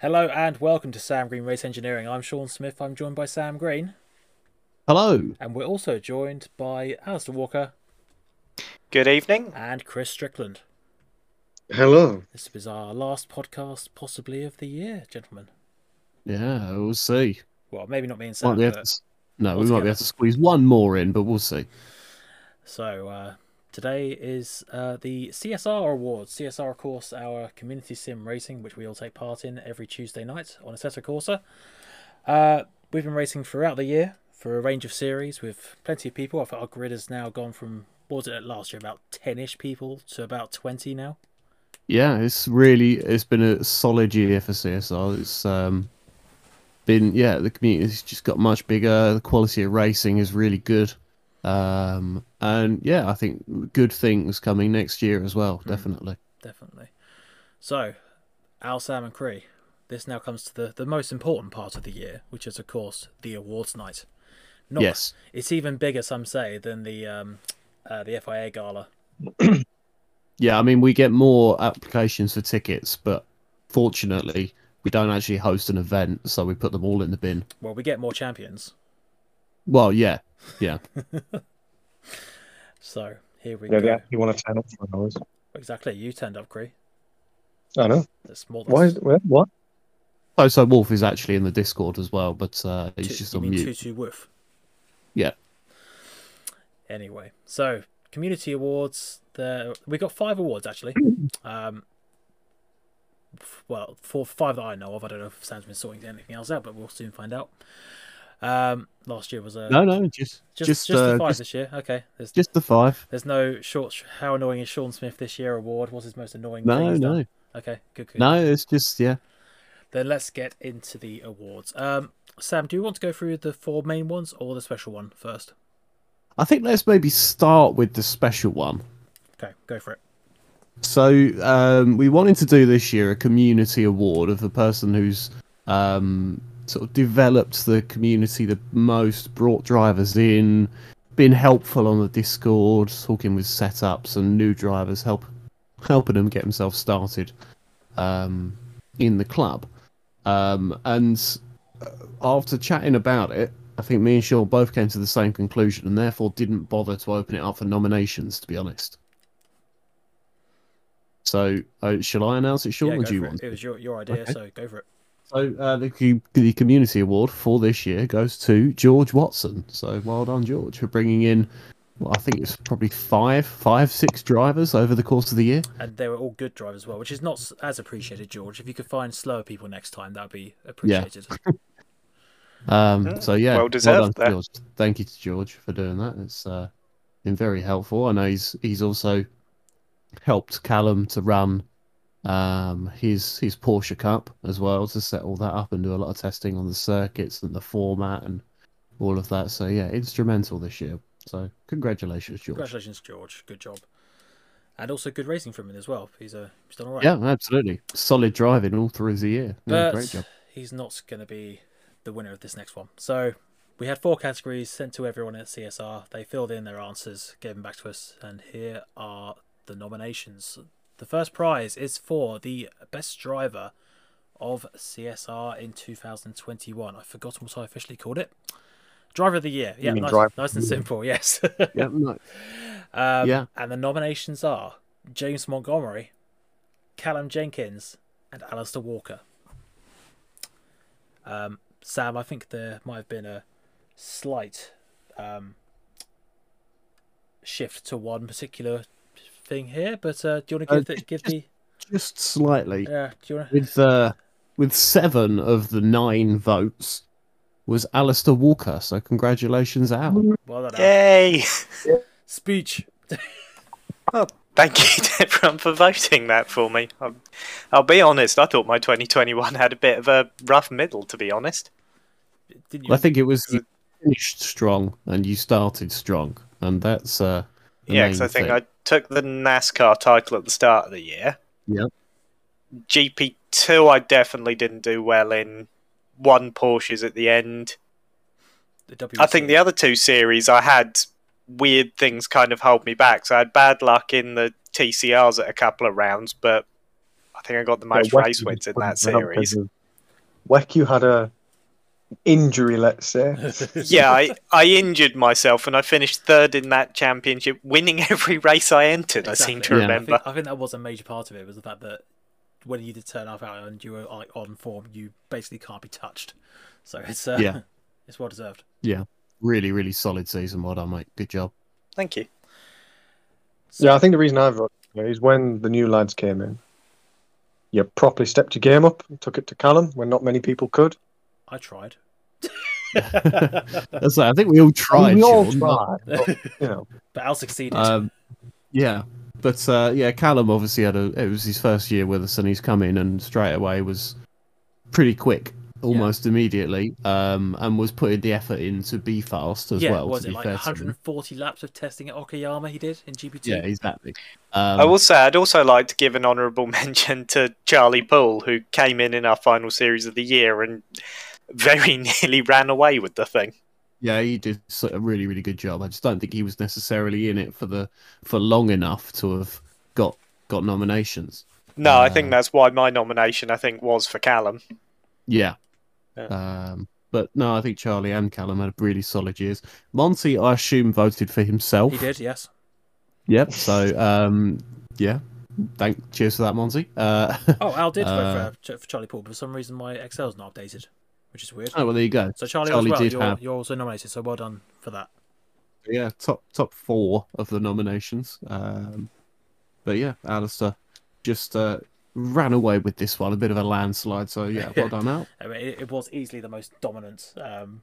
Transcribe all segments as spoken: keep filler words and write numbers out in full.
Hello and welcome to Sam Green Race Engineering. I'm Sean Smith. I'm joined by Sam Green. Hello. And we're also joined by Alistair Walker. Good evening. And Chris Strickland. Hello. This is our last podcast possibly of the year, gentlemen. Yeah, we'll see. Well, maybe not me and Sam. Might to, no, we might be able to squeeze one more in, but we'll see. So uh, today is uh, the C S R Awards. C S R, of course, our community sim racing, which we all take part in every Tuesday night on Assetto Corsa. Uh, we've been racing throughout the year for a range of series with plenty of people. I think our grid has now gone from, what was it last year, about ten-ish people to about twenty now. Yeah, it's really, it's been a solid year for C S R. It's um, been, yeah, the community's just got much bigger. The quality of racing is really good. Um, and yeah, I think good things coming next year as well, definitely. Mm, definitely. So, Al, Sam and Cree, this now comes to the, the most important part of the year, which is, of course, the awards night. Not, yes. It's even bigger, some say, than the, um, uh, the F I A gala. Yeah, I mean, we get more applications for tickets, but fortunately, we don't actually host an event, so we put them all in the bin. Well, we get more champions. Well, yeah, yeah. So, here we yeah, go. Yeah, you want to turn up for hours. Exactly, you turned up, Cree. I know. That's more than... Why is... What? Oh, so Wolf is actually in the Discord as well, but uh, he's two, just on mute. You mean Tutu Wolf? Yeah. Anyway, so... Community awards. The we got five awards actually. Um, well, four, five that I know of. I don't know if Sam's been sorting anything else out, but we'll soon find out. Um, last year was a no, no, just just just, just uh, the five just, this year. Okay, there's, just the five. There's no short. How annoying is Sean Smith this year? Award. What's his most annoying? No, thing no. Done? Okay, good, good. No, it's just yeah. Then let's get into the awards. Um, Sam, do you want to go through the four main ones or the special one first? I think let's maybe start with the special one. Okay, go for it. So um, we wanted to do this year a community award of the person who's um, sort of developed the community the most, brought drivers in, been helpful on the Discord, talking with setups and new drivers, help helping them get themselves started um, in the club. Um, and after chatting about it, I think me and Sean both came to the same conclusion and therefore didn't bother to open it up for nominations, to be honest. So, uh, shall I announce it, Sean? Yeah, or do you want it? It was your, your idea, okay. So go for it. So, uh, the, the Community Award for this year goes to George Watson. So, well done, George, for bringing in, well, I think it's probably five, five, six drivers over the course of the year. And they were all good drivers as well, which is not as appreciated, George. If you could find slower people next time, that would be appreciated. Yeah. Um, so yeah, well deserved. Well done, thank you to George for doing that. It's uh, been very helpful. I know he's he's also helped Callum to run um, his his Porsche Cup as well, to set all that up and do a lot of testing on the circuits and the format and all of that. So yeah, instrumental this year. So congratulations, George. Congratulations, George. Good job, and also good racing from him as well. He's uh, he's done all right. Yeah, absolutely. Solid driving all through the year. Yeah, great job. He's not going to be the winner of this next one. So we had four categories sent to everyone at C S R. They filled in their answers, gave them back to us, and here are the nominations. The first prize is for the best driver of C S R in two thousand twenty-one. I've forgotten what I officially called it. Driver of the year. Yeah, nice, nice and simple. Yes. Yeah, nice. um, yeah. And the nominations are James Montgomery, Callum Jenkins, and Alistair Walker. Um, Sam, I think there might have been a slight um, shift to one particular thing here, but uh, do you want to give, uh, the, give just, the... Just slightly. Yeah, do you want to... With, uh, with seven of the nine votes was Alistair Walker, so congratulations, Al. Well done, Al. Yay! Speech. Oh, thank you to everyone for voting that for me. I'm, I'll be honest, I thought my twenty twenty-one had a bit of a rough middle, to be honest. Didn't you? I think it was you finished strong and you started strong, and that's uh, yeah, because I think thing. I took the NASCAR title at the start of the year. Yeah. G P two I definitely didn't do well in. One Porsches at the end. The I think the other two series I had... weird things kind of hold me back. So I had bad luck in the T C Rs at a couple of rounds, but I think I got the most race wins in that series. Weck, you had a injury, let's say. Yeah, I, I injured myself and I finished third in that championship, winning every race I entered, exactly. I seem to yeah. remember. I think, I think that was a major part of it, was the fact that when you did turn off out and you were like on form, you basically can't be touched. So it's uh, yeah. it's well deserved. Yeah, really, really solid season. Well done, mate. Good job. Thank you. So, yeah, I think the reason I voted is when the new lads came in, you properly stepped your game up and took it to Callum when not many people could. I tried. That's right. I think we all tried. We all tried. But, you know. But Al succeeded. Um, yeah. But uh, yeah, Callum obviously had a. It was his first year with us, and he's come in and straight away was pretty quick, almost yeah. immediately, um, and was putting the effort in to be fast as yeah, well. Yeah, was to it be like one hundred forty laps of testing at Okayama he did in G P two? Yeah, exactly. Um, I will say I'd also like to give an honourable mention to Charlie Poole, who came in in our final series of the year and very nearly ran away with the thing. Yeah, he did a really, really good job. I just don't think he was necessarily in it for the for long enough to have got got nominations. No, uh, I think that's why my nomination, I think, was for Callum. Yeah. yeah. Um, but no, I think Charlie and Callum had really solid years. Monty, I assume, voted for himself. He did, yes. Yep, so, um, yeah. Thank, cheers for that, Monty. Uh, oh, Al did uh, vote for, for Charlie Poole, but for some reason my Excel's not updated. Which is weird. Oh, well, there you go. So Charlie, Charlie as well, did you're, have... you're also nominated, so well done for that. Yeah, top top four of the nominations. Um, but yeah, Alistair just uh, ran away with this one, a bit of a landslide, so yeah, well done out. I mean, it, it was easily the most dominant um,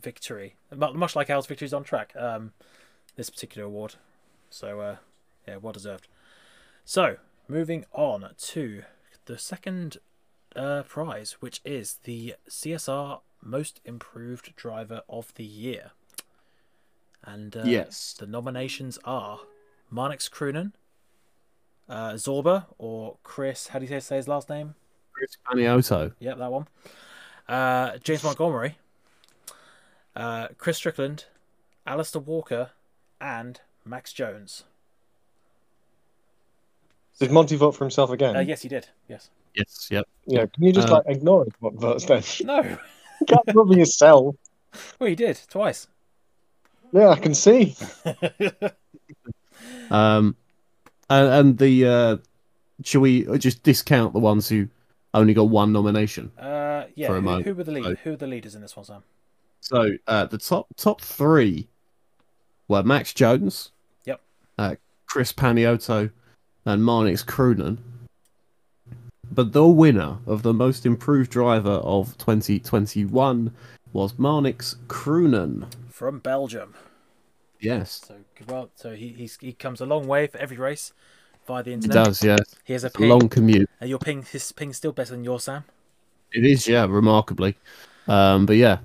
victory, much like Al's victories on track, um, this particular award. So uh, yeah, well deserved. So, moving on to the second Uh, prize, which is the C S R Most Improved Driver of the Year, and uh, yes, the nominations are Marnix Kroonen, uh, Zorba, or Chris. How do you say his last name? Chris Paniotto. Yep, that one. Uh, James Montgomery, uh, Chris Strickland, Alistair Walker, and Max Jones. Did Monty vote for himself again? Uh, yes, he did. Yes. Yes, yep. Yeah, can you just uh, like ignore what votes then? No. You can't vote for yourself. Well, you did, twice. Yeah, I can see. um, and, and the, uh, should we just discount the ones who only got one nomination? Uh, yeah, for a who, who, were the lead, so, who were the leaders in this one, Sam? So, uh, the top top three were Max Jones, yep, uh, Chris Paniotto, and Marnix Kroonen. But the winner of the Most Improved Driver of twenty twenty-one was Marnix Kroonen from Belgium. Yes. So well, so he he's, he comes a long way for every race via the internet. He does, yes. He has a, ping. a long commute. And your ping, his ping's still better than yours, Sam. It is, yeah, remarkably. Um, but yeah,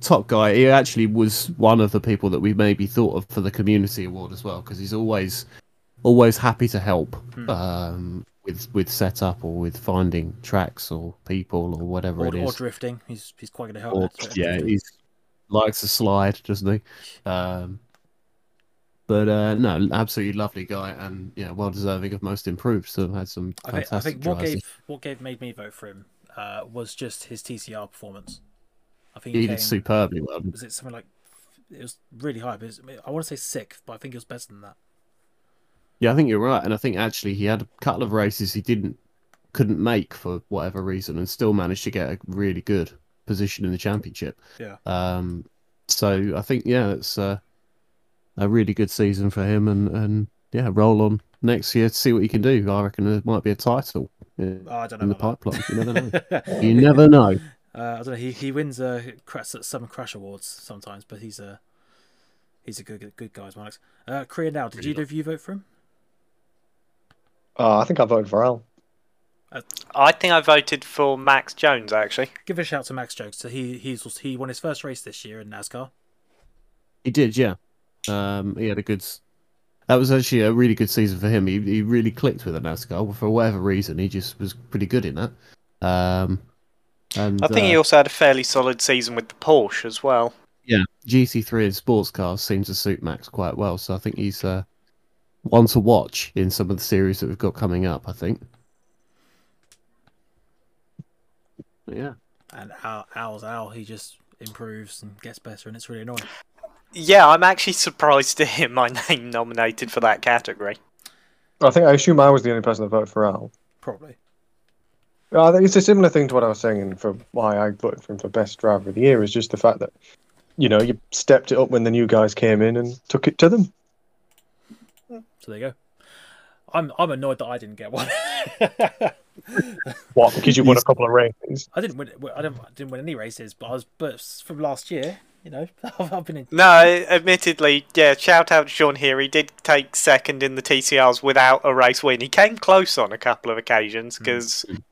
top guy. He actually was one of the people that we maybe thought of for the community award as well, because he's always always happy to help. Hmm. Um, With with setup or with finding tracks or people or whatever or, it is, or drifting, he's he's quite going to help. Or, yeah, he likes a slide, doesn't he? Um, but uh, no, absolutely lovely guy, and yeah, well deserving of most improved. So had some. I think, I think what gave what gave made me vote for him uh, was just his T C R performance. I think he, he came, did superbly well. Was it something like it was really high? But it was, I want to say sixth, but I think it was better than that. Yeah, I think you're right, and I think actually he had a couple of races he didn't couldn't make for whatever reason, and still managed to get a really good position in the championship. Yeah. Um. So I think yeah, it's a, a really good season for him, and and yeah, roll on next year to see what he can do. I reckon there might be a title in, oh, I don't know in the pipeline. You never know. You never know. Uh, I don't know. He he wins uh some crash awards sometimes, but he's a he's a good good guy, Marnix. Uh, Korea now. Did either of you vote for him? Uh, I think I voted for Al. Uh, I think I voted for Max Jones, actually. Give a shout to Max Jones. So he he's he won his first race this year in NASCAR. He did, yeah. Um, he had a good. That was actually a really good season for him. He he really clicked with the NASCAR for whatever reason. He just was pretty good in that. Um, and I think uh, he also had a fairly solid season with the Porsche as well. Yeah, G T three and sports cars seem to suit Max quite well. So I think he's. Uh, One to watch in some of the series that we've got coming up, I think. But yeah, and hours hours hour, he just improves and gets better, and it's really annoying. Yeah, I'm actually surprised to hear my name nominated for that category. I think I assume I was the only person that voted for Al. Probably. I think it's a similar thing to what I was saying, and for why I voted for him for best driver of the year is just the fact that, you know, you stepped it up when the new guys came in and took it to them. So there you go. I'm I'm annoyed that I didn't get one. What? Because you won a couple of races? I didn't win. I didn't, I didn't win any races, but I was but from last year. You know, I've been in... No, admittedly, yeah, shout out to Sean here. He did take second in the T C Rs without a race win. He came close on a couple of occasions because mm.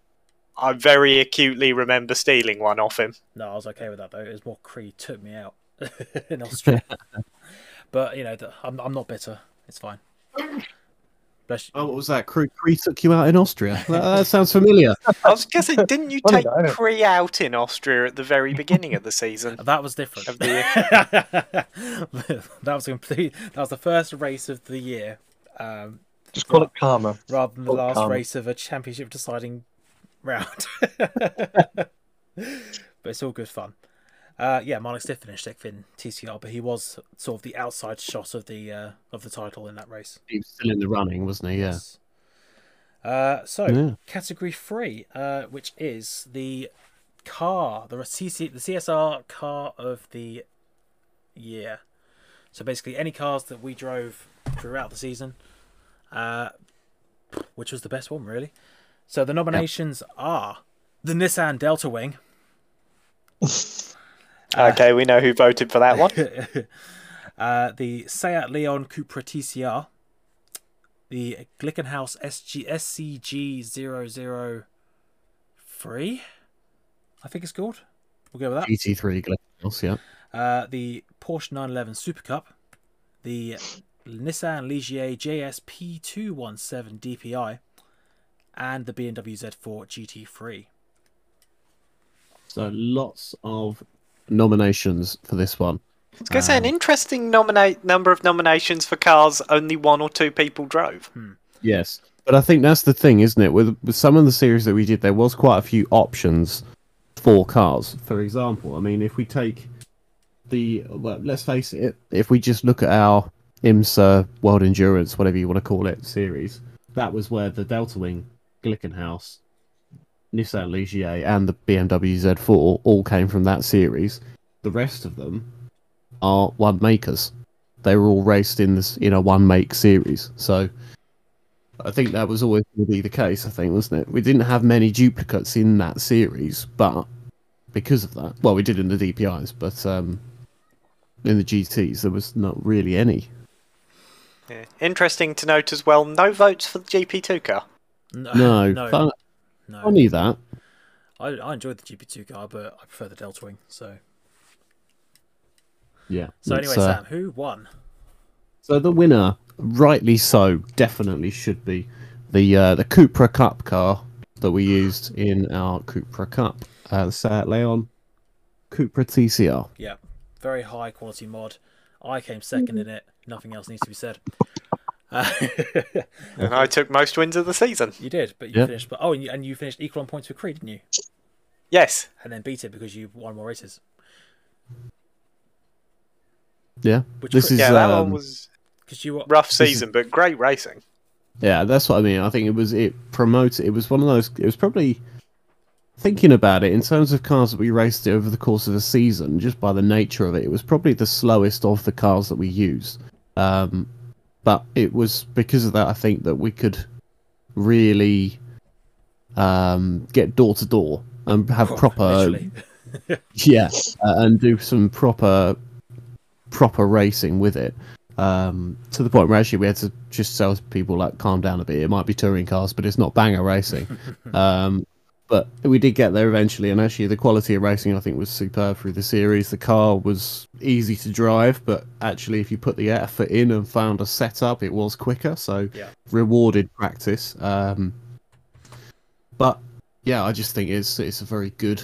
I very acutely remember stealing one off him. No, I was okay with that, though. It was more Creed took me out in Australia. But, you know, I'm, I'm not bitter. It's fine. Bless you. Oh, what was that? Cree, Cree took you out in Austria? That, that sounds familiar. I was guessing, didn't you take Cree out in Austria at the very beginning of the season? That was different. Of the year. That was complete. That was the first race of the year. Um, Just call it karma, rather than the last karma. race of a championship deciding round. But it's all good fun. Uh, yeah, Marnix did finish sixth in T C R, but he was sort of the outside shot of the uh, of the title in that race. He was still in the running, wasn't he? Yeah. Yes. Uh, so yeah. Category three, uh, which is the car, the C C, the C S R car of the year. So basically, any cars that we drove throughout the season, uh, which was the best one, really. So the nominations yeah. are the Nissan Delta Wing. Uh, okay, we know who voted for that one. uh, the Seat Leon Cupra T C R, the Glickenhaus S C G zero zero three, I think it's called. We'll go with that. G T three Glickenhaus, yeah. Uh, the Porsche nine eleven Super Cup, the Nissan Ligier J S P two one seven D P I, and the B M W Z four G T three. So lots of nominations for this one. I was going to say um, an interesting nominate number of nominations for cars only one or two people drove. Hmm. Yes, but I think that's the thing, isn't it? With, with some of the series that we did, there was quite a few options for cars. For example, I mean, if we take the well, let's face it, if we just look at our IMSA World Endurance, whatever you want to call it, series, that was where the Delta Wing, Glickenhaus, Nissan Ligier and the B M W Z four all came from that series. The rest of them are one makers. They were all raced in this in a one make series. So I think that was always going to be the case, I think, wasn't it? We didn't have many duplicates in that series, but because of that, well, we did in the D P Is, but um, in the G Ts there was not really any. Yeah. Interesting to note as well, no votes for the G P two car. No. No. no. But No. Funny that. I, I enjoyed the G P two car, but I prefer the Delta Wing, so... Yeah. So anyway, uh, Sam, who won? So the winner, rightly so, definitely should be the uh, the Cupra Cup car that we used in our Cupra Cup. Uh, the Seat Leon Cupra T C R. Yeah, very high quality mod. I came second in it. Nothing else needs to be said. Uh, and I took most wins of the season. You did, but you yeah. finished. But oh, and you, and you finished equal on points with Creed, didn't you? Yes. And then beat it because you won more races. Yeah, Which this Creed, is yeah, that um, one was cause you were, rough season, is, but great racing. Yeah, that's what I mean. I think it was it promoted. It was one of those. It was probably thinking about it in terms of cars that we raced over the course of a season. Just by the nature of it, it was probably the slowest of the cars that we used. Um. But it was because of that, I think, that we could really um, get door to door and have oh, proper, yeah, uh, and do some proper, proper racing with it. Um, to the point where actually we had to just tell people like, calm down a bit. It might be touring cars, but it's not banger racing. um, but we did get there eventually, and actually the quality of racing I think was superb through the series. The car was easy to drive, but actually if you put the effort in and found a setup, it was quicker. So yeah. rewarded practice. Um, but yeah, I just think it's it's a very good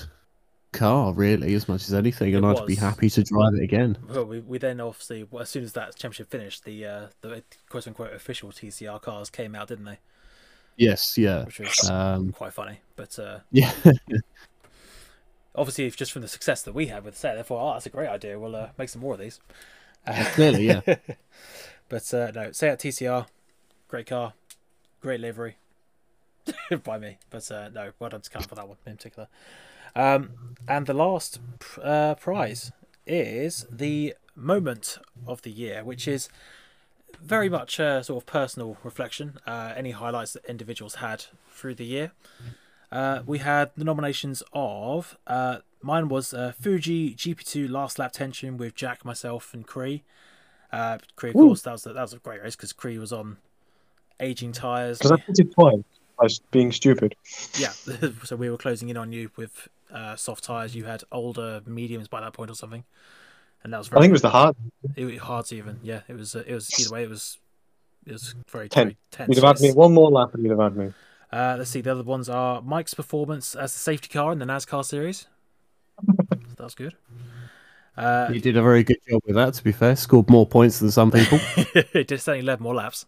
car, really, as much as anything, it and was. I'd be happy to drive it again. Well, we, we then obviously, well, as soon as that championship finished, the uh, the quote unquote official T C R cars came out, didn't they? Yes, yeah. Which was um, quite funny, but... Uh, yeah. obviously it's just from the success that we had with the set. Therefore, oh, that's a great idea. We'll uh, make some more of these. Uh, Clearly, yeah. But uh, no, Seat T C R, great car, great livery by me. But uh, no, well done to Cam for that one in particular. Um, and the last uh, prize is the moment of the year, which is very much a sort of personal reflection. Uh, any highlights that individuals had through the year. Uh, we had the nominations of uh, mine was uh, Fuji G P two last lap tension with Jack, myself, and Cree. Uh, Cree, of Ooh. course, that was a, that was a great race because Cree was on aging tyres. Because I put it twice by being stupid. Yeah, so we were closing in on you with uh, soft tyres. You had older mediums by that point or something, and that was. Very I think it was the hard. It was hard even. Yeah, it was. Uh, it was either way. It was. It was very, Ten. very tense. You'd have had me one more lap, and you'd have had me. Uh, let's see, the other ones are Mike's performance as the safety car in the NASCAR series. That's good. Uh, you did a very good job with that, to be fair. Scored more points than some people. It just only led more laps.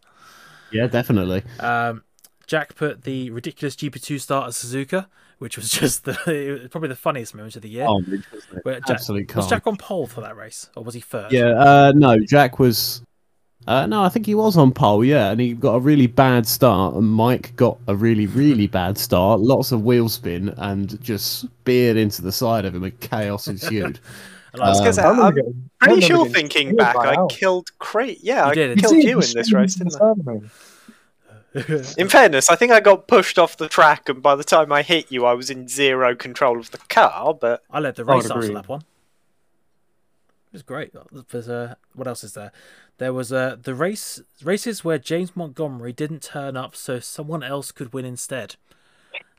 Yeah, definitely. Um, Jack put the ridiculous G P two start at Suzuka, which was just the probably the funniest moment of the year. Oh, absolutely. Was Jack on pole for that race, or was he first? Yeah, uh, no, Jack was... Uh, no, I think he was on pole, yeah, and he got a really bad start, and Mike got a really, really bad start, lots of wheel spin, and just speared into the side of him, and chaos ensued. um, I was I'm, I'm pretty sure, thinking back, I out. killed Craig. Yeah, you I did, killed you, you in this race, didn't I? In fairness, I think I got pushed off the track, and by the time I hit you, I was in zero control of the car, but... I led the race after that one. It was great. There's uh, what else is there? There was uh, the race races where James Montgomery didn't turn up, so someone else could win instead.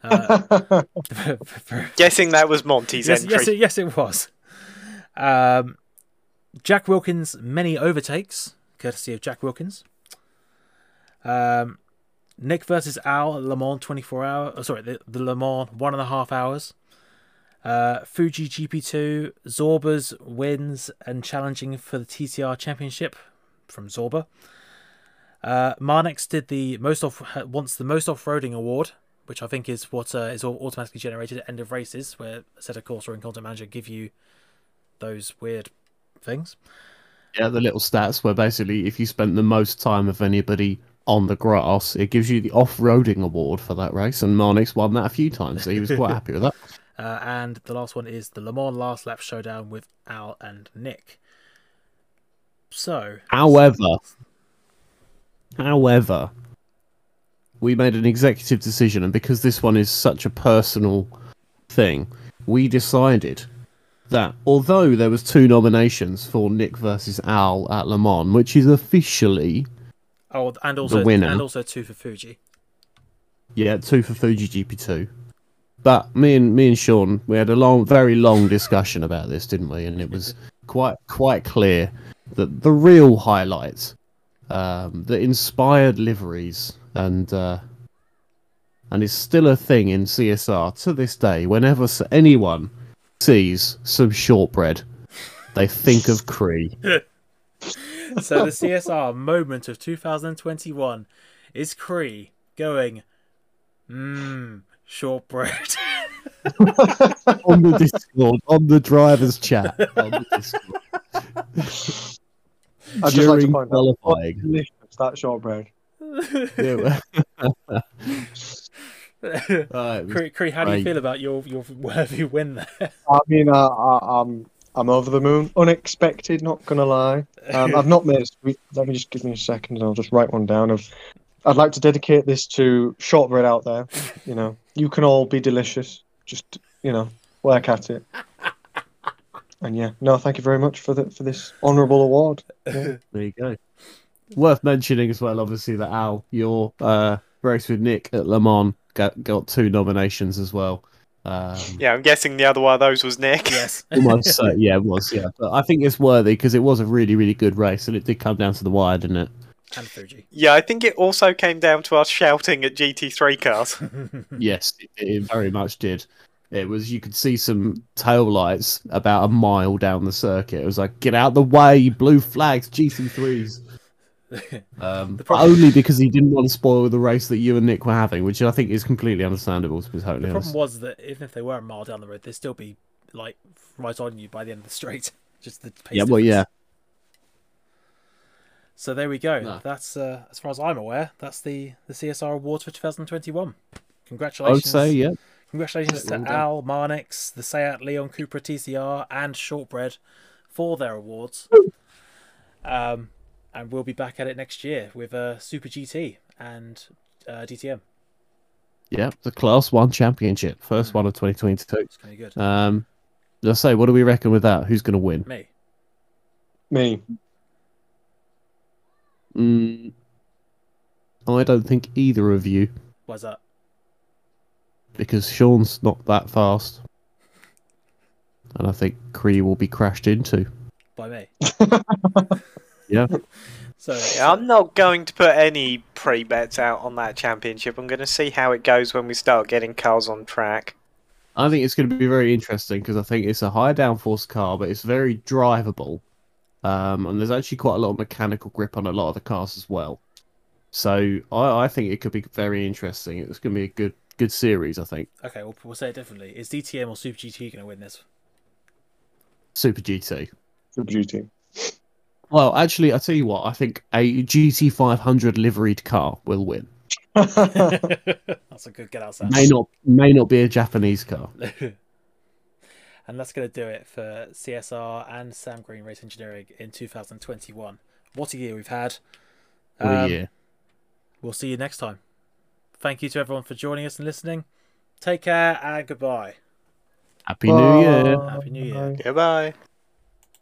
Uh, Guessing that was Monty's yes, entry. Yes, it, yes, it was. Um, Jack Wilkins' many overtakes, courtesy of Jack Wilkins. Um, Nick versus Al at Le Mans twenty-four hour. Oh, sorry, the, the Le Mans one and a half hours. Uh, Fuji G P two, Zorba's wins and challenging for the T C R championship from Zorba. Uh, Marnix did the most off wants the most off-roading award, which I think is what uh, is automatically generated at end of races, where Assetto Corsa and Content Manager give you those weird things. Yeah, the little stats where basically if you spent the most time of anybody on the grass, it gives you the off-roading award for that race, and Marnix won that a few times, so he was quite happy with that. Uh, and the last one is the Le Mans Last Lap Showdown with Al and Nick. So, however, however, we made an executive decision, and because this one is such a personal thing, we decided that although there was two nominations for Nick versus Al at Le Mans, which is officially oh, and also the winner, and also two for Fuji. Yeah, two for Fuji G P two. But me and me and Sean, we had a long, very long discussion about this, didn't we? And it was quite, quite clear that the real highlights, um, the inspired liveries, and uh, and is still a thing in C S R to this day. Whenever anyone sees some shortbread, they think of Cree. So the C S R moment of two thousand twenty-one is Cree going, mmm. shortbread. On the Discord, on the driver's chat, on the Discord. I'd just like to find out what that shortbread. Yeah. Right, Cree, Cree, how do you feel about your your worthy win there? I mean, I, I, I'm I'm over the moon. Unexpected, not gonna lie. Um, I've not made. A, let me just give me a second, and I'll just write one down. Of, I'd like to dedicate this to shortbread out there. You know. You can all be delicious. Just, you know, work at it. And yeah, no, thank you very much for the, for this honourable award. Yeah. There you go. Worth mentioning as well, obviously, that Al, your uh, race with Nick at Le Mans got, got two nominations as well. Um, yeah, I'm guessing the other one of those was Nick. Yes, it was, uh, yeah, it was. Yeah, but I think it's worthy because it was a really, really good race, and it did come down to the wire, didn't it? And Fuji. Yeah, I think it also came down to us shouting at G T three cars. Yes, it, it very much did. It was, you could see some tail lights about a mile down the circuit. It was like, get out the way, blue flags, G T threes. Um, problem... Only because he didn't want to spoil the race that you and Nick were having, which I think is completely understandable. To be totally honest. The problem was that even if they were a mile down the road, they'd still be like right on you by the end of the straight. Just the pace yeah, difference. Well, yeah. So there we go. Nah. That's uh, as far as I'm aware. That's the the C S R awards for twenty twenty-one. Congratulations. I would say, yeah. Congratulations to Al, Marnix, the Seat Leon Cupra T C R, and Shortbread for their awards. Um, and we'll be back at it next year with uh, Super G T and uh, D T M. Yeah, the Class One Championship, first mm. one of twenty twenty-two. It's gonna be good. Um, let's say, what do we reckon with that? Who's going to win? Me. Me. Mm, I don't think either of you. Why's that? Because Sean's not that fast. And I think Cree will be crashed into. By me. Yeah. So, yeah, I'm not going to put any pre-bets out on that championship. I'm going to see how it goes when we start getting cars on track. I think it's going to be very interesting because I think it's a high downforce car, but it's very drivable. Um, and there's actually quite a lot of mechanical grip on a lot of the cars as well. So I, I think it could be very interesting. It's going to be a good Good series, I think. Okay, we'll, we'll say it differently. Is D T M or Super G T going to win this? Super G T. Super G T. Well, actually, I tell you what. I think a G T five hundred liveried car will win. That's a good get outside. May not, may not be a Japanese car. And that's going to do it for C S R and Sam Green Race Engineering in two thousand twenty-one. What a year we've had. What um, a year. We'll see you next time. Thank you to everyone for joining us and listening. Take care and goodbye. Happy Bye. New Year. Happy New Year. Goodbye.